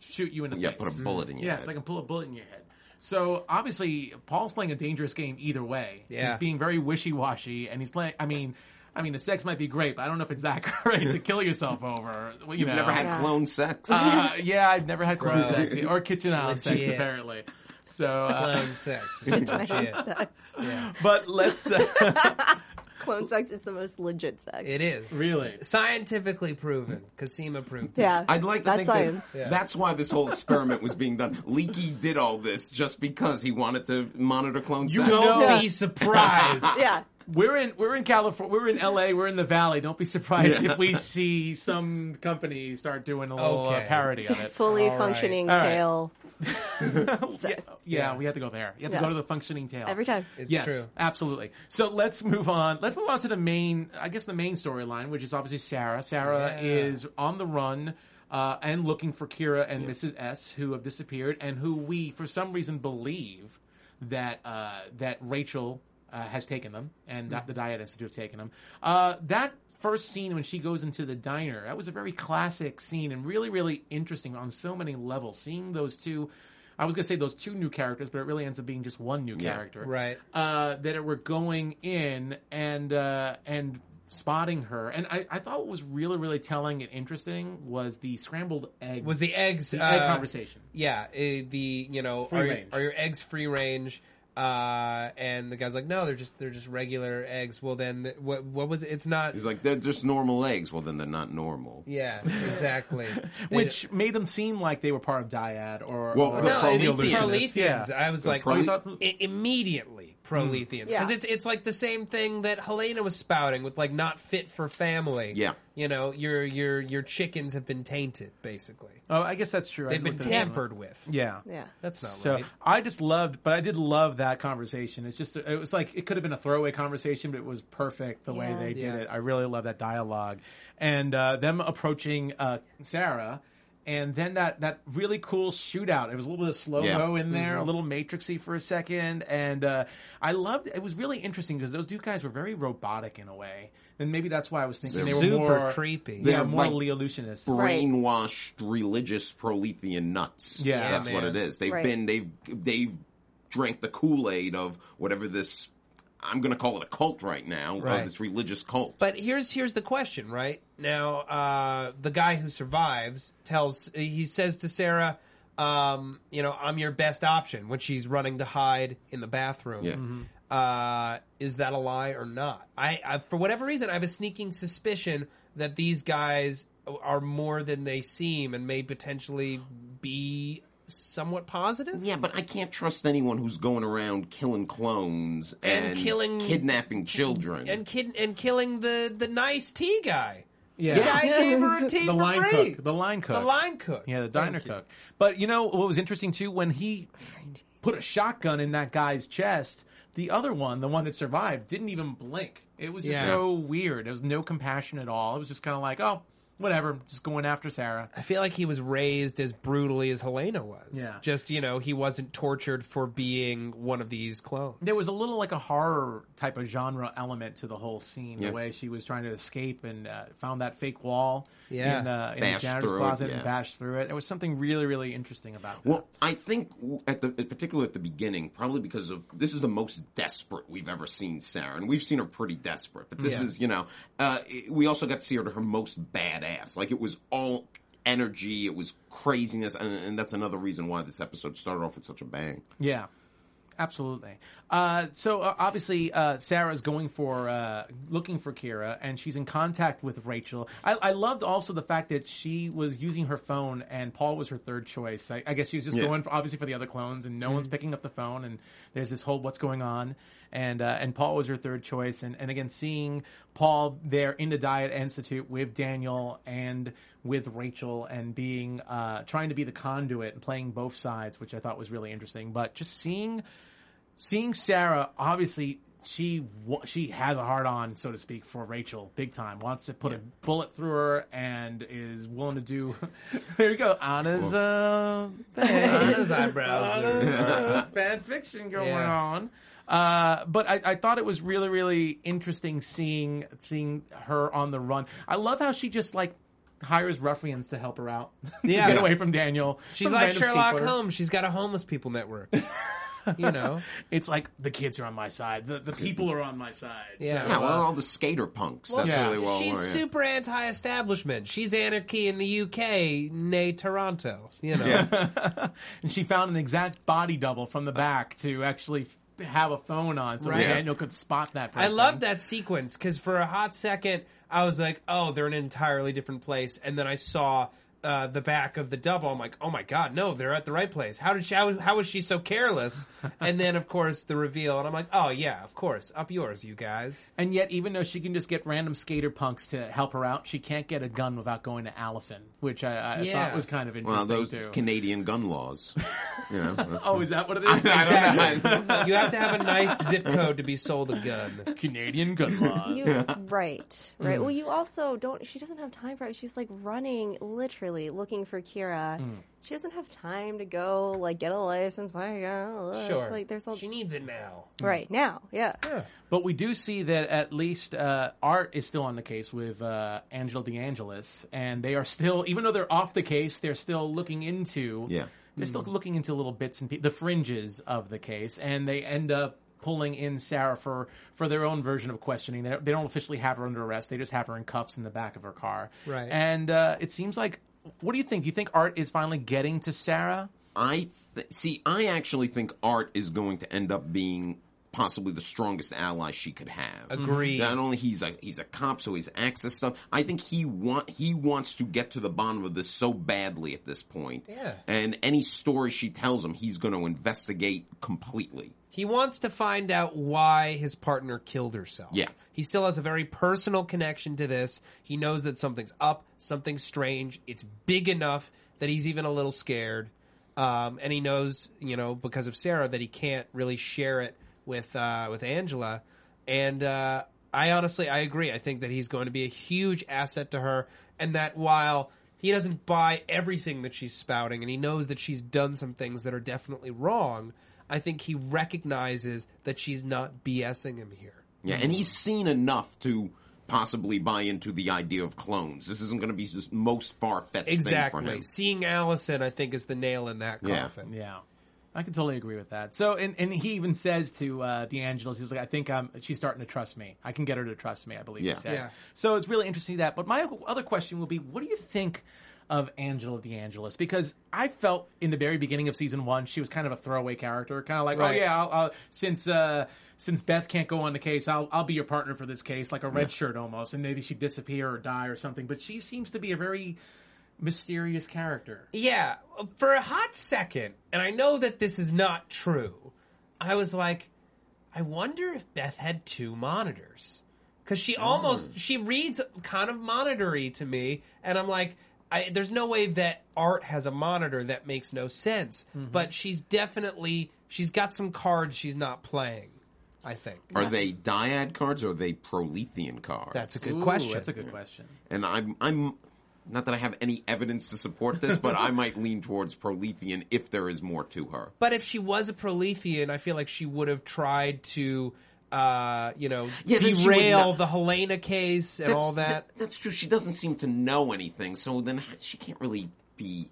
shoot you in the yeah, face. Yeah, put a bullet in your yeah, head. Yeah, so I can pull a bullet in your head. So, obviously, Paul's playing a dangerous game either way. Yeah. He's being very wishy-washy, and he's playing, I mean... I mean, the sex might be great, but I don't know if it's that great to kill yourself over. Well, you You've know. never had yeah. clone sex. Uh, yeah, I've never had clone sex. Or kitchen island sex, apparently. So, uh, clone sex. Legit. Yeah. But let's... Uh, clone sex is the most legit sex. It is. Really? Scientifically proven. Cosima proved it. Yeah. I'd like to that's think science. That yeah. that's why this whole experiment was being done. Leekie did all this just because he wanted to monitor clone you sex. You know, yeah. he's surprised. yeah. We're in we're in California. We're in L A. We're in the Valley. Don't be surprised yeah. if we see some company start doing a little okay. uh, parody of it. Fully All functioning right. tail. yeah, yeah, yeah, we have to go there. You have yeah. to go to the functioning tail every time. It's yes, true. Absolutely. So let's move on. Let's move on to the main. I guess the main storyline, which is obviously Sarah. Sarah yeah. is on the run. Uh, and looking for Kira and yeah. Missus S, who have disappeared, and who we, for some reason, believe that uh, that Rachel. Uh, has taken them, and mm-hmm. the Dyad Institute have taken them. Uh, that first scene when she goes into the diner, that was a very classic scene and really, really interesting on so many levels. Seeing those two, I was going to say those two new characters, but it really ends up being just one new yeah, character. Right. Uh, that it were going in and uh, and spotting her. And I, I thought what was really, really telling and interesting was the scrambled eggs. Was the eggs. The uh, egg conversation. Yeah. Uh, the, you know, are, are your eggs free range? Uh, and the guy's like, no, they're just they're just regular eggs. Well, then what what was it? It's not. He's like, they're just normal eggs. Well, then they're not normal. Yeah, exactly. Which d- made them seem like they were part of Dyad or, well, or, or no, Proletheans. Yeah. I was the like, Prole- thought, I- immediately Proletheans, because yeah. it's it's like the same thing that Helena was spouting with like not fit for family. Yeah, you know, your your your chickens have been tainted, basically. Oh, I guess that's true. They've been tampered with. Yeah, yeah, that's not so. Right. I just loved, but I did love that. That conversation. It's just, it was like, it could have been a throwaway conversation, but it was perfect the yeah, way they yeah. did it. I really love that dialogue. And uh, them approaching uh, Sarah, and then that, that really cool shootout. It was a little bit of slow-mo yeah. in there, mm-hmm. a little matrixy for a second. And uh, I loved it. It was really interesting because those two guys were very robotic in a way. And maybe that's why I was thinking they're they were super more creepy. They're yeah, more like Leolutionist, brainwashed religious Prolethean nuts. Yeah, yeah that's man. what it is. They've right. been they've they've. drank the Kool-Aid of whatever this, I'm going to call it a cult right now, right. of this religious cult. But here's here's the question, right? Now, uh, the guy who survives tells, he says to Sarah, um, you know, I'm your best option when she's running to hide in the bathroom. Yeah. Mm-hmm. Uh, is that a lie or not? I, I for whatever reason, I have a sneaking suspicion that these guys are more than they seem and may potentially be... somewhat positive? Yeah, but I can't trust anyone who's going around killing clones and, and killing, kidnapping children. And kid, and killing the, the nice tea guy. Yeah. The guy gave her a tea the for line free. Cook. The line cook. The line cook. Yeah, the diner cook. But you know what was interesting too? When he put a shotgun in that guy's chest, the other one, the one that survived, didn't even blink. It was just yeah. so weird. There was no compassion at all. It was just kind of like, oh... whatever, just going after Sarah. I feel like he was raised as brutally as Helena was. Yeah. Just, you know, he wasn't tortured for being one of these clones. There was a little like a horror type of genre element to the whole scene, yeah. the way she was trying to escape and uh, found that fake wall yeah. in, uh, in the janitor's closet yeah. and bashed through it. There was something really, really interesting about that. Well, I think, at the, particularly at the beginning, probably because of, this is the most desperate we've ever seen Sarah, and we've seen her pretty desperate, but this yeah. is, you know, uh, we also got to see her to her most badass. Like, it was all energy, it was craziness, and, and that's another reason why this episode started off with such a bang. Yeah, absolutely. Uh, so, uh, obviously, uh, Sarah's going for, uh, looking for Kira, and she's in contact with Rachel. I, I loved also the fact that she was using her phone, and Paul was her third choice. I, I guess she was just yeah. going, for, obviously, for the other clones, and no mm-hmm. one's picking up the phone, and there's this whole what's going on. And uh, and Paul was her third choice. And, and again, seeing Paul there in the Dyad Institute with Daniel and with Rachel and being uh, trying to be the conduit and playing both sides, which I thought was really interesting. But just seeing seeing Sarah, obviously, she she has a hard-on, so to speak, for Rachel big time. Wants to put yeah. a bullet through her and is willing to do... there you go. Anna's, uh, Anna's eyebrows. Anna's fan fiction going yeah. on. Uh, but I, I thought it was really, really interesting seeing seeing her on the run. I love how she just, like, hires ruffians to help her out. Yeah. to get away from Daniel. She's Some like Sherlock Holmes. She's got a homeless people network. You know? It's like, the kids are on my side. The the people are on my side. Yeah, so, yeah well, uh, all the skater punks. Well, that's yeah. really well. She's more, yeah. super anti-establishment. She's anarchy in the U K, nay Toronto. You know? Yeah. And she found an exact body double from the back to actually... have a phone on so right. Daniel could spot that person. I love that sequence because for a hot second I was like, oh, they're in an entirely different place, and then I saw uh, the back of the double. I'm like, oh my god, no, they're at the right place. How did she, how, how was she so careless? And then of course the reveal, and I'm like, oh yeah, of course, up yours, you guys. And yet, even though she can just get random skater punks to help her out, she can't get a gun without going to Alison, which I, I yeah. thought was kind of interesting. Well, those too. Canadian gun laws. You know, that's oh, funny. Is that what it is? I, exactly. I don't you have to have a nice zip code to be sold a gun. Canadian gun laws. You, yeah. Right, right. Mm. Well, you also don't. She doesn't have time for it. She's like running, literally looking for Kira. Mm. She doesn't have time to go like get a license. Why? Sure. It's like, there's all... She needs it now. Right now, yeah. yeah. But we do see that at least uh, Art is still on the case with uh, Angela DeAngelis, and they are still, even though they're off the case, they're still looking into. Yeah. They're still looking into little bits and pe- the fringes of the case, and they end up pulling in Sarah for, for their own version of questioning. They don't, they don't officially have her under arrest. They just have her in cuffs in the back of her car. Right. And uh, it seems like, what do you think? Do you think Art is finally getting to Sarah? I th- see, I actually think Art is going to end up being possibly the strongest ally she could have. Agreed. Not only he's a he's a cop, so he's access stuff. I think he want he wants to get to the bottom of this so badly at this point. Yeah. And any story she tells him, he's going to investigate completely. He wants to find out why his partner killed herself. Yeah. He still has a very personal connection to this. He knows that something's up, something's strange. It's big enough that he's even a little scared. Um, and he knows, you know, because of Sarah, that he can't really share it with uh, with Angela. And uh, I honestly, I agree. I think that he's going to be a huge asset to her. And that while he doesn't buy everything that she's spouting, and he knows that she's done some things that are definitely wrong, I think he recognizes that she's not BSing him here. Yeah, and he's seen enough to possibly buy into the idea of clones. This isn't going to be the most far-fetched exactly. thing for him. Exactly. Seeing Alison, I think, is the nail in that coffin. Yeah, yeah. I can totally agree with that. So, and, and he even says to uh, DeAngelis, he's like, I think um, she's starting to trust me. I can get her to trust me, I believe yeah. he said. Yeah. So it's really interesting that. But my other question will be, what do you think of Angela DeAngelis? Because I felt in the very beginning of season one, she was kind of a throwaway character, kind of like, right. oh yeah, I'll, I'll, since uh, since Beth can't go on the case, I'll I'll be your partner for this case, like a red yeah. shirt almost, and maybe she'd disappear or die or something. But she seems to be a very mysterious character. Yeah, for a hot second, and I know that this is not true, I was like, I wonder if Beth had two monitors. Because she almost, mm. she reads kind of monitor-y to me, and I'm like, I, there's no way that Art has a monitor. That makes no sense. Mm-hmm. But she's definitely, she's got some cards she's not playing, I think. Are they Dyad cards or are they Prolethean cards? That's a good Ooh, question. That's a good question. And I'm, I'm, not that I have any evidence to support this, but I might lean towards Prolethean if there is more to her. But if she was a Prolethean, I feel like she would have tried to Uh, you know, yeah, derail the Helena case and that's, all that. that. That's true. She doesn't seem to know anything, so then she can't really be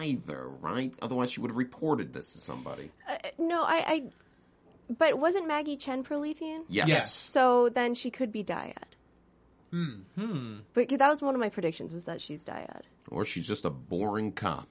either, right? Otherwise, she would have reported this to somebody. Uh, no, I, I. But wasn't Maggie Chen Prolethean? Yes. yes. So then she could be Dyad. Hmm. Hmm. But that was one of my predictions: was that she's Dyad, or she's just a boring cop.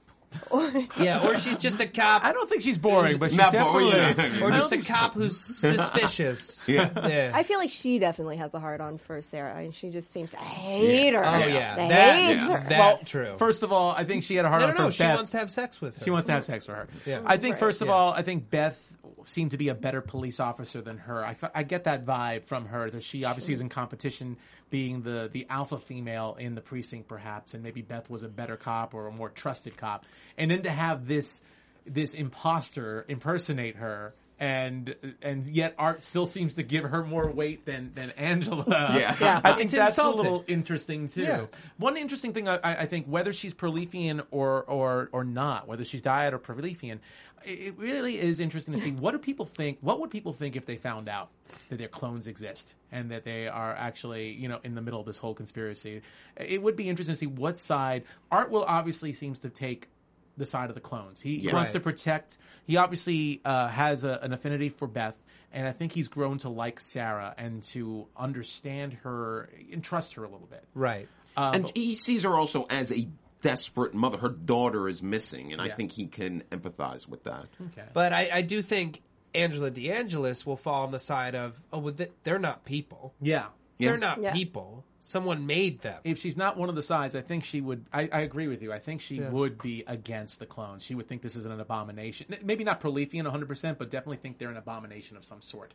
Or, yeah, or she's just a cop. I don't think she's boring, but she's Not definitely... Boring, yeah. Or just a cop who's suspicious. yeah. yeah, I feel like she definitely has a hard-on for Sarah, and she just seems to hate yeah. her. Oh, yeah. That, hates yeah. her. That, well, true. First of all, I think she had a hard-on no, no, no, for she Beth. She wants to have sex with her. She wants to have sex with her. Yeah. I think, first of yeah. all, I think Beth seemed to be a better police officer than her. I, I get that vibe from her, that she obviously sure. is in competition, being the, the alpha female in the precinct, perhaps, and maybe Beth was a better cop or a more trusted cop. And then to have this this imposter impersonate her, and and yet Art still seems to give her more weight than, than Angela. Yeah. yeah. I think it's that's insulting. A little interesting, too. Yeah. One interesting thing, I, I think, whether she's Prolethean or, or, or not, whether she's Dyad or Prolethean, it really is interesting to see what do people think, what would people think if they found out that their clones exist and that they are actually, you know, in the middle of this whole conspiracy. It would be interesting to see what side. Art will obviously seems to take the side of the clones. He yeah. wants right. to protect. He obviously uh, has a, an affinity for Beth, and I think he's grown to like Sarah and to understand her and trust her a little bit. Right. Uh, and but, he sees her also as a desperate mother. Her daughter is missing, and yeah. I think he can empathize with that. Okay. But I, I do think Angela DeAngelis will fall on the side of, oh, well, they're not people. Yeah. They're yeah. not yeah. people. Someone made them. If she's not one of the sides, I think she would... I, I agree with you. I think she yeah. would be against the clones. She would think this is an abomination. Maybe not Prolethean one hundred percent, but definitely think they're an abomination of some sort.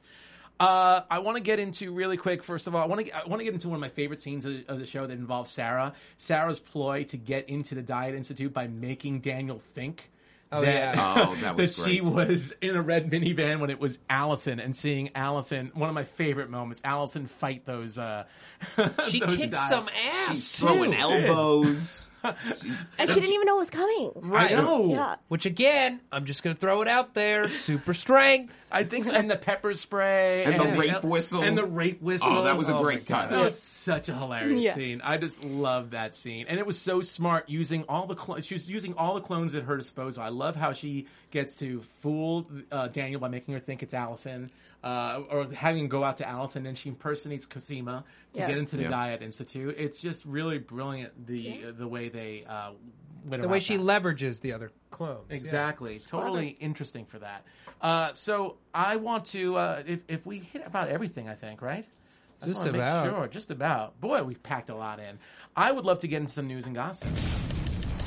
Uh, I want to get into really quick, first of all, I want to I want to get into one of my favorite scenes of, of the show that involves Sarah. Sarah's ploy to get into the Dyad Institute by making Daniel think oh, that, yeah. oh, that, was that she was in a red minivan when it was Alison, and seeing Alison, one of my favorite moments, Alison fight those uh She those kicked Dyad. Some ass, she's too. Throwing elbows. Jeez. And she didn't even know it was coming. Right. I know. Yeah. Which, again, I'm just going to throw it out there. Super strength. I think so. And the pepper spray. And, and the rape and, whistle. And the rape whistle. Oh, that was a oh great time. That was such a hilarious yeah. scene. I just love that scene. And it was so smart using all the clones. She was using all the clones at her disposal. I love how she gets to fool uh, Daniel by making her think it's Alison. Uh, or having him go out to Alison, and then she impersonates Cosima to yeah. get into the yeah. Dyad Institute. It's just really brilliant, the yeah. uh, the way they uh, went the way she that. leverages the other clones. Exactly. Yeah. Totally Clever. Interesting for that. Uh, so I want to, uh, if, if we hit about everything, I think, right? I just, just about. Make sure, just about. Boy, we've packed a lot in. I would love to get into some news and gossip.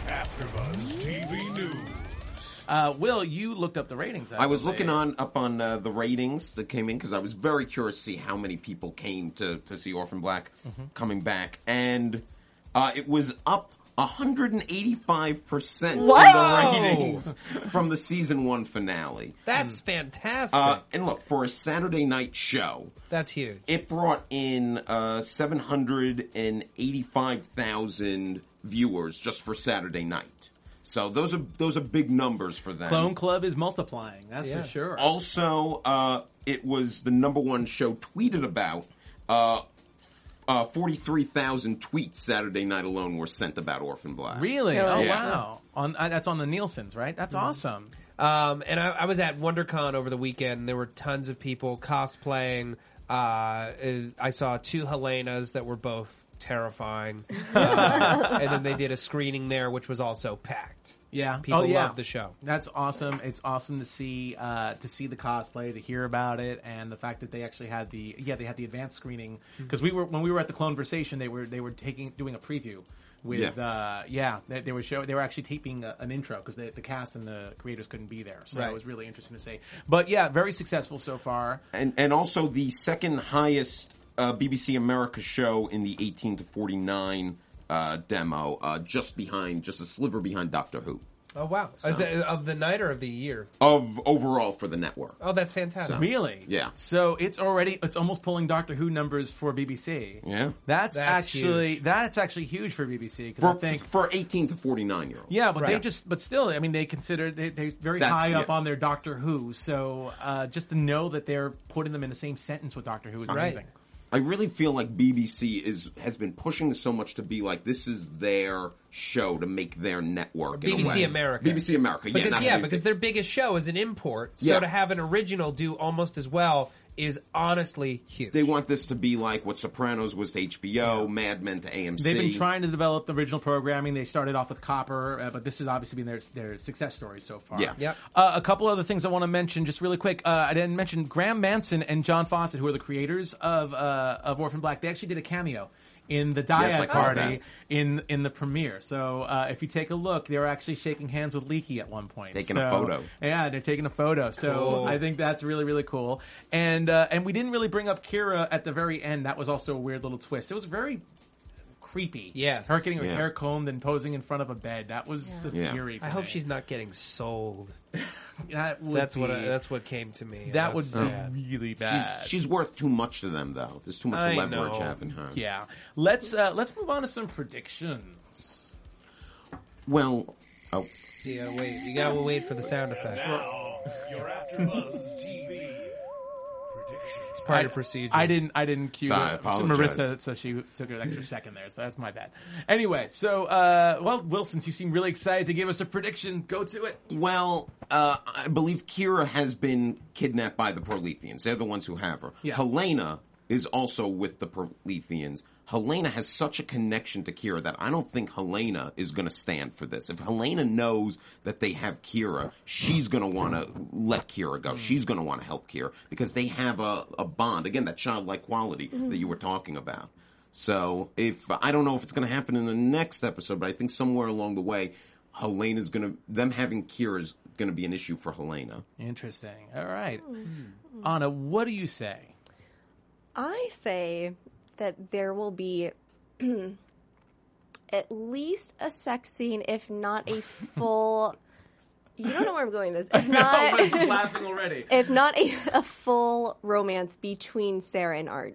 AfterBuzz T V News. Uh, Will, you looked up the ratings. I, I was looking on up on uh, the ratings that came in because I was very curious to see how many people came to, to see Orphan Black mm-hmm. coming back. And uh, it was up one hundred eighty-five percent in the ratings from the season one finale. That's mm. fantastic. Uh, and look, for a Saturday night show, that's huge. It brought in uh, seven hundred eighty-five thousand viewers just for Saturday night. So those are those are big numbers for them. Clone Club is multiplying, that's yeah. for sure. Also, uh, it was the number one show tweeted about. Uh, uh, forty-three thousand tweets Saturday night alone were sent about Orphan Black. Really? Oh, yeah. Wow. On uh, that's on the Nielsen's, right? That's mm-hmm. awesome. Um, and I, I was at WonderCon over the weekend. There were tons of people cosplaying. Uh, I saw two Helenas that were both terrifying. Uh, and then they did a screening there, which was also packed. Yeah. People oh, yeah. love the show. That's awesome. It's awesome to see uh, to see the cosplay, to hear about it, and the fact that they actually had the yeah, they had the advanced screening because we were when we were at the Cloneversation, they were they were taking doing a preview with yeah. uh yeah, they, they were show they were actually taping a, an intro because the cast and the creators couldn't be there. So right. it was really interesting to see. But yeah, very successful so far. And and also the second highest uh, B B C America show in the eighteen to forty-nine Uh, demo, uh, just behind, just a sliver behind Doctor Who. Oh, wow. So. Is that of the night or of the year? Of overall for the network. Oh, that's fantastic. So, really? Yeah. So it's already, it's almost pulling Doctor Who numbers for B B C. Yeah. That's, that's actually, huge. that's actually huge for B B C. For, I think, for eighteen to forty-nine year olds. Yeah, but right. they just, but still, I mean, they consider, they, they're very that's, high yeah. up on their Doctor Who. So uh, just to know that they're putting them in the same sentence with Doctor Who is right. amazing. I really feel like B B C is has been pushing so much to be like, this is their show to make their network. In B B C a way. America. B B C America, because, yeah. Not yeah, B B C. Because their biggest show is an import. So yeah. to have an original do almost as well is honestly huge. They want this to be like what Sopranos was to H B O, yeah. Mad Men to A M C. They've been trying to develop the original programming. They started off with Copper, uh, but this has obviously been their their success story so far. Yeah. Yep. Uh, a couple other things I want to mention just really quick. Uh, I didn't mention Graeme Manson and John Fawcett, who are the creators of uh, of Orphan Black. They actually did a cameo in the Dyad yes, party in in the premiere. So uh, if you take a look, they were actually shaking hands with Leekie at one point. Taking so, a photo. Yeah, they're taking a photo. So cool. I think that's really, really cool. And uh, and we didn't really bring up Kira at the very end. That was also a weird little twist. It was very creepy. Yes. Her getting her yeah. hair combed and posing in front of a bed. That was yeah. just yeah. eerie. I me. hope she's not getting sold. That that's be, what I, that's what came to me. That was bad. really bad. She's, she's worth too much to them, though. There's too much I leverage know. having her. Yeah. Let's uh, let's move on to some predictions. Well, oh yeah, wait. You gotta wait for the sound effect. Now, you're after Buzz T V. It's part I, of procedure. I didn't. I didn't cue. Sorry, I apologize. Marissa, so she took an extra second there. So that's my bad. Anyway, so uh, well, Will, since you seem really excited to give us a prediction, go to it. Well, uh, I believe Kira has been kidnapped by the Proletheans. They're the ones who have her. Yeah. Helena is also with the Proletheans. Helena has such a connection to Kira that I don't think Helena is going to stand for this. If Helena knows that they have Kira, she's going to want to let Kira go. She's going to want to help Kira because they have a, a bond. Again, that childlike quality that you were talking about. So if I don't know if it's going to happen in the next episode, but I think somewhere along the way, Helena's going to... Them having Kira's going to be an issue for Helena. Interesting. All right. Anna, what do you say? I say... that there will be at least a sex scene, if not a full... You don't know where I'm going with this. If not, no, I'm laughing already. If not a, a full romance between Sarah and Art.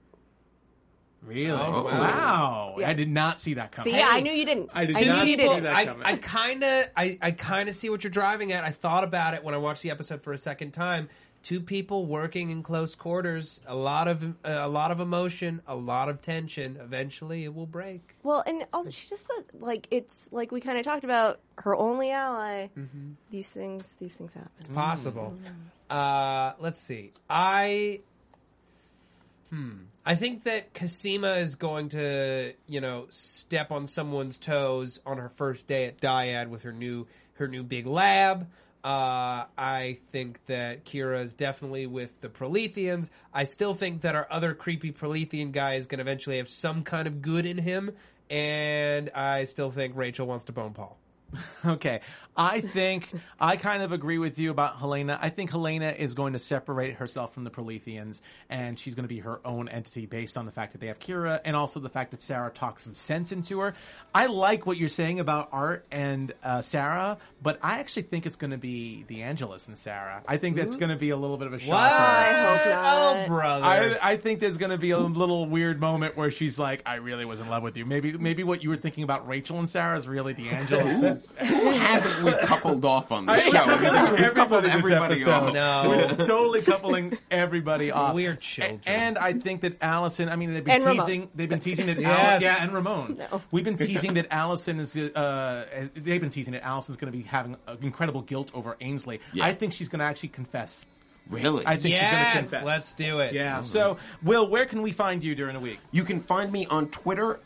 Really? Oh, wow. wow. Yes. I did not see that coming. See, hey, I knew you didn't. I did I not knew you see didn't. that coming. I, I kind of I, I kind of see what you're driving at. I thought about it when I watched the episode for a second time. Two people working in close quarters, a lot of uh, a lot of emotion, a lot of tension. Eventually, it will break. Well, and also she just said, like it's like we kind of talked about her only ally. Mm-hmm. These things, these things happen. It's possible. Mm-hmm. Uh, let's see. I hmm. I think that Cosima is going to, you know, step on someone's toes on her first day at Dyad with her new her new big lab. Uh, I think that Kira is definitely with the Proletheans. I still think that our other creepy Prolethean guy is going to eventually have some kind of good in him. And I still think Rachel wants to bone Paul. Okay. I think I kind of agree with you about Helena. I think Helena is going to separate herself from the Proletheans, and she's going to be her own entity based on the fact that they have Kira and also the fact that Sarah talks some sense into her. I like what you're saying about Art and uh, Sarah, but I actually think it's going to be DeAngelis and Sarah. I think that's going to be a little bit of a shocker. What? I hope not. Oh, brother. I, I think there's going to be a little weird moment where she's like, I really was in love with you. Maybe maybe what you were thinking about Rachel and Sarah is really DeAngelis and who haven't we coupled off on this show? We've coupled everybody off. No. We're totally coupling everybody off. We're children. A- and I think that Alison, I mean, they've been and teasing. Ramon. They've been teasing that. Yes. Al- yeah, and Ramon. No. We've been teasing that Alison is. Uh, they've been teasing that Alison's going to be having incredible guilt over Ainsley. Yeah. I think she's going to actually confess. Really? I think yes, she's going to confess. Yes, let's do it. Yeah. Mm-hmm. So, Will, where can we find you during the week? You can find me on Twitter.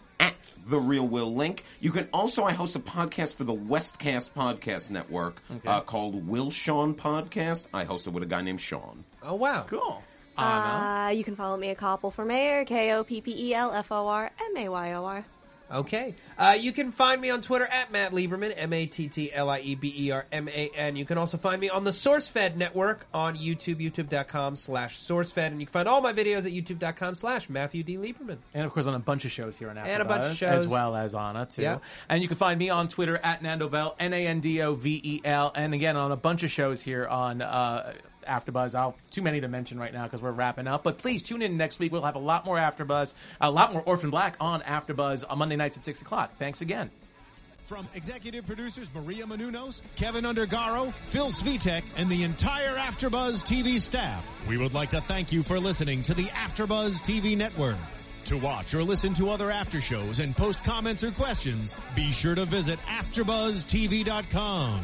The Real Will Link. You can also, I host a podcast for the Westcast Podcast Network okay. uh, called Will Sean Podcast. I host it with a guy named Sean. Oh, wow. Cool. Uh, uh, you can follow me at Koppel for Mayor, K O P P E L F O R M A Y O R. Okay. Uh, you can find me on Twitter at Matt Lieberman, M A T T L I E B E R M A N. You can also find me on the SourceFed Network on YouTube, youtube.com slash SourceFed. And you can find all my videos at youtube.com slash Matthew D. Lieberman. And, of course, on a bunch of shows here on AfterBuzz. And a bunch of shows. As well as Anna, too. Yeah. And you can find me on Twitter at Nandovel, N A N D O V E L. And, again, on a bunch of shows here on... Uh, AfterBuzz. I'll too many to mention right now because we're wrapping up. But please tune in next week. We'll have a lot more AfterBuzz, a lot more Orphan Black on AfterBuzz on Monday nights at six o'clock. Thanks again. From executive producers Maria Menounos, Kevin Undergaro, Phil Svitek, and the entire AfterBuzz T V staff, we would like to thank you for listening to the AfterBuzz T V network. To watch or listen to other after shows and post comments or questions, be sure to visit after buzz t v dot com.